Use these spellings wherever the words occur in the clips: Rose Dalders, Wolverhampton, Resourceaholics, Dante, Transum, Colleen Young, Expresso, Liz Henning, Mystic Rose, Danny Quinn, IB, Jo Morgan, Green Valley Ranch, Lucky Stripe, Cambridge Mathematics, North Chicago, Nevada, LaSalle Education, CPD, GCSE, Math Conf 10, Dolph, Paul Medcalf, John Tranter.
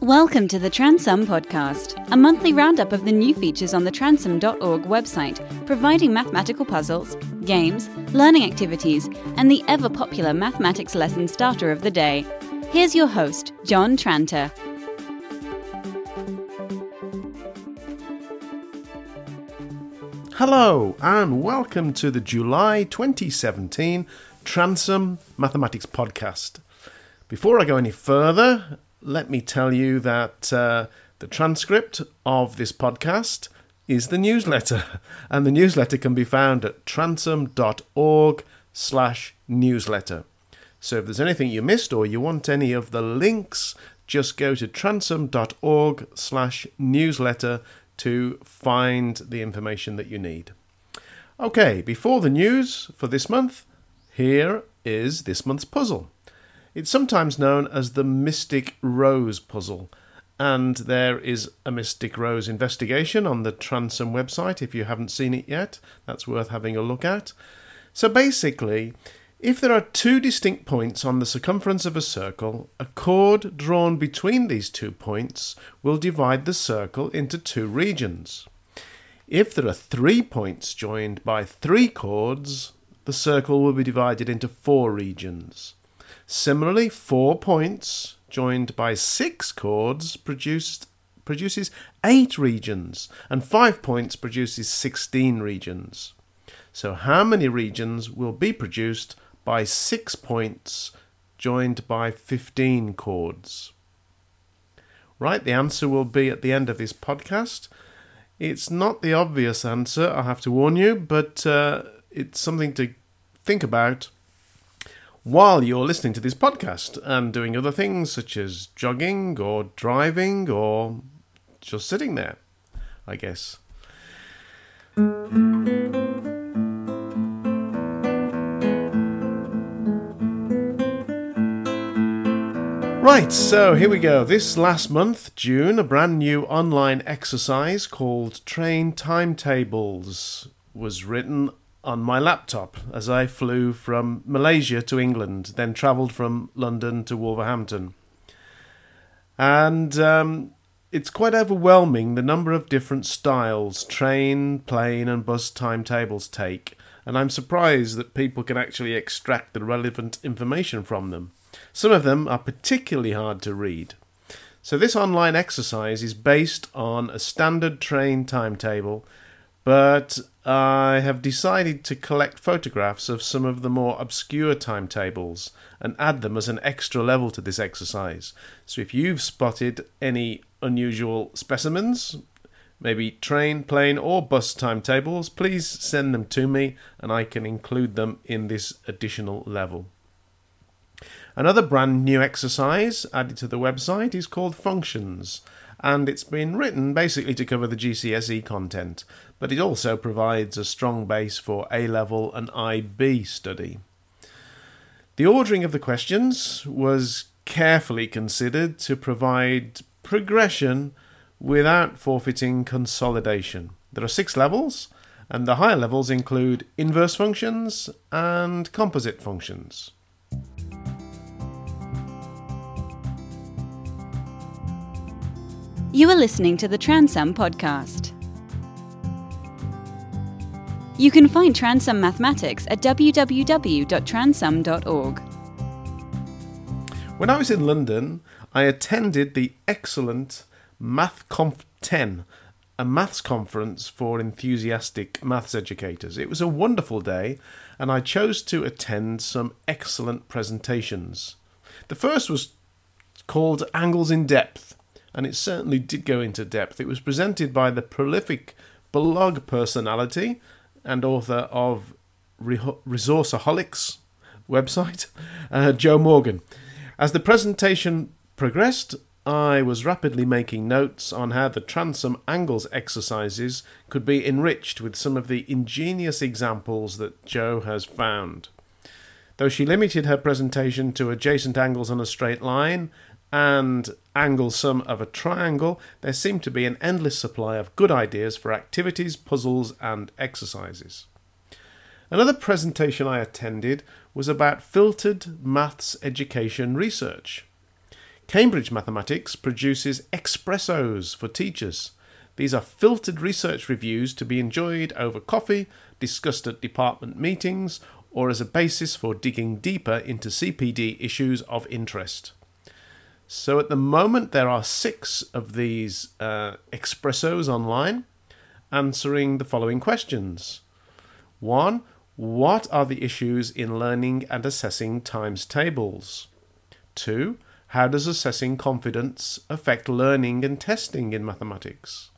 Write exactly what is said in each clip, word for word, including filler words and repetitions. Welcome to the Transum podcast, a monthly roundup of the new features on the transum dot org website, providing mathematical puzzles, games, learning activities, and the ever-popular mathematics lesson starter of the day. Here's your host, John Tranter. Hello, and welcome to the July twenty seventeen Transum Mathematics podcast. Before I go any further, let me tell you that uh, the transcript of this podcast is the newsletter, and the newsletter can be found at transum dot org slash newsletter. So if there's anything you missed or you want any of the links, just go to transum dot org slash newsletter to find the information that you need. Okay, before the news for this month, here is this month's puzzle. It's sometimes known as the Mystic Rose puzzle, and there is a Mystic Rose investigation on the Transum website. If you haven't seen it yet, that's worth having a look at. So basically, if there are two distinct points on the circumference of a circle, a chord drawn between these two points will divide the circle into two regions. If there are three points joined by three chords, the circle will be divided into four regions. Similarly, four points joined by six chords produced, produces eight regions, and five points produces sixteen regions. So how many regions will be produced by six points joined by fifteen chords? Right, the answer will be at the end of this podcast. It's not the obvious answer, I have to warn you, but uh, it's something to think about while you're listening to this podcast and doing other things such as jogging or driving or just sitting there, I guess. Right, so here we go. This last month, June, a brand new online exercise called Train Timetables was written on my laptop as I flew from Malaysia to England, then travelled from London to Wolverhampton. And um, it's quite overwhelming the number of different styles train, plane and bus timetables take, and I'm surprised that people can actually extract the relevant information from them. Some of them are particularly hard to read. So this online exercise is based on a standard train timetable, but I have decided to collect photographs of some of the more obscure timetables and add them as an extra level to this exercise. So if you've spotted any unusual specimens, maybe train, plane or bus timetables, please send them to me and I can include them in this additional level. Another brand new exercise added to the website is called Functions, and it's been written basically to cover the G C S E content, but it also provides a strong base for A-level and I B study. The ordering of the questions was carefully considered to provide progression without forfeiting consolidation. There are six levels, and the higher levels include inverse functions and composite functions. You are listening to the Transum podcast. You can find Transum Mathematics at w w w dot transum dot org. When I was in London, I attended the excellent Math Conf ten, a maths conference for enthusiastic maths educators. It was a wonderful day, and I chose to attend some excellent presentations. The first was called Angles in Depth, and it certainly did go into depth. It was presented by the prolific blog personality and author of Re- Resourceaholics website, uh, Jo Morgan. As the presentation progressed, I was rapidly making notes on how the Transum Angles exercises could be enriched with some of the ingenious examples that Jo has found. Though she limited her presentation to adjacent angles on a straight line and angle sum of a triangle, there seemed to be an endless supply of good ideas for activities, puzzles and exercises. Another presentation I attended was about filtered maths education research. Cambridge Mathematics produces Expressos for teachers. These are filtered research reviews to be enjoyed over coffee, discussed at department meetings, or as a basis for digging deeper into C P D issues of interest. So at the moment there are six of these uh, Expressos online, answering the following questions. One, what are the issues in learning and assessing times tables? Two, how does assessing confidence affect learning and testing in mathematics?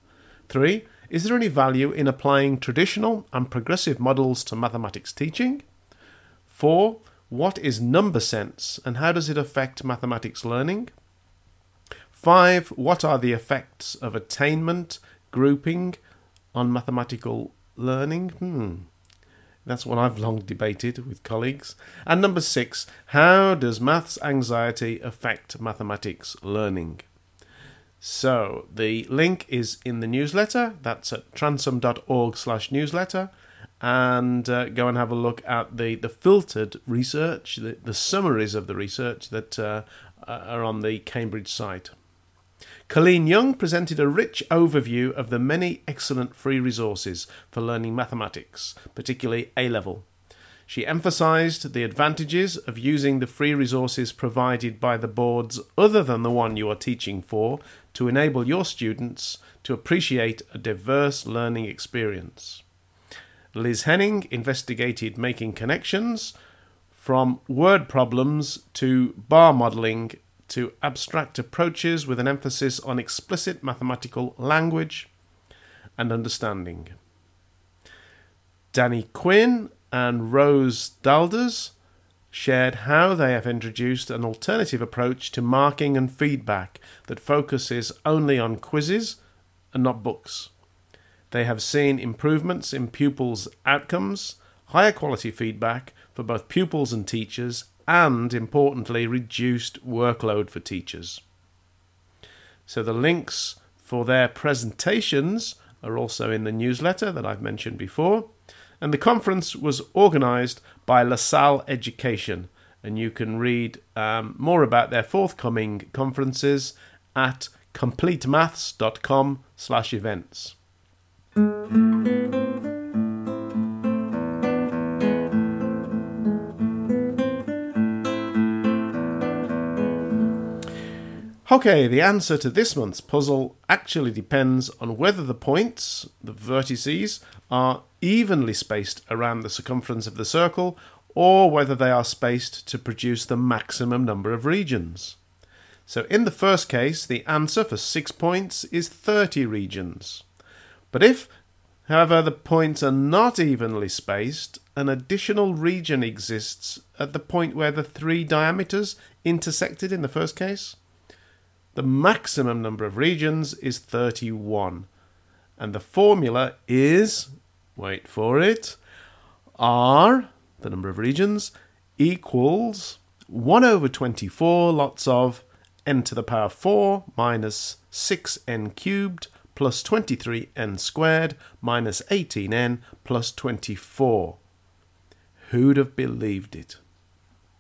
Three, is there any value in applying traditional and progressive models to mathematics teaching? Four, what is number sense and how does it affect mathematics learning? Five, what are the effects of attainment, grouping on mathematical learning? Hmm. That's what I've long debated with colleagues. And number six, how does maths anxiety affect mathematics learning? So the link is in the newsletter. That's at transum.org slash newsletter. And uh, go and have a look at the, the filtered research, the, the summaries of the research that uh, are on the Cambridge site. Colleen Young presented a rich overview of the many excellent free resources for learning mathematics, particularly A-level. She emphasised the advantages of using the free resources provided by the boards other than the one you are teaching for to enable your students to appreciate a diverse learning experience. Liz Henning investigated making connections from word problems to bar modelling to abstract approaches with an emphasis on explicit mathematical language and understanding. Danny Quinn and Rose Dalders shared how they have introduced an alternative approach to marking and feedback that focuses only on quizzes and not books. They have seen improvements in pupils' outcomes, higher quality feedback for both pupils and teachers, and, importantly, reduced workload for teachers. So the links for their presentations are also in the newsletter that I've mentioned before. And the conference was organised by LaSalle Education, and you can read um, more about their forthcoming conferences at completemaths.com slash events. Okay, the answer to this month's puzzle actually depends on whether the points, the vertices, are evenly spaced around the circumference of the circle or whether they are spaced to produce the maximum number of regions. So in the first case, the answer for six points is thirty regions. But if, however, the points are not evenly spaced, an additional region exists at the point where the three diameters intersected in the first case. The maximum number of regions is thirty-one. And the formula is, wait for it, R, the number of regions, equals one over twenty-four lots of n to the power four minus six n cubed plus twenty-three n squared minus eighteen n plus twenty-four. Who'd have believed it?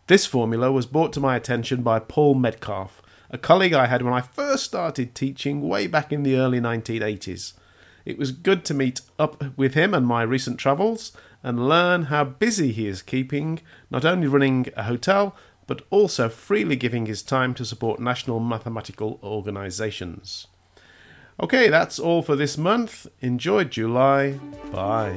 This formula was brought to my attention by Paul Medcalf, a colleague I had when I first started teaching way back in the early nineteen eighties. It was good to meet up with him and my recent travels and learn how busy he is keeping, not only running a hotel, but also freely giving his time to support national mathematical organisations. Okay, that's all for this month. Enjoy July. Bye.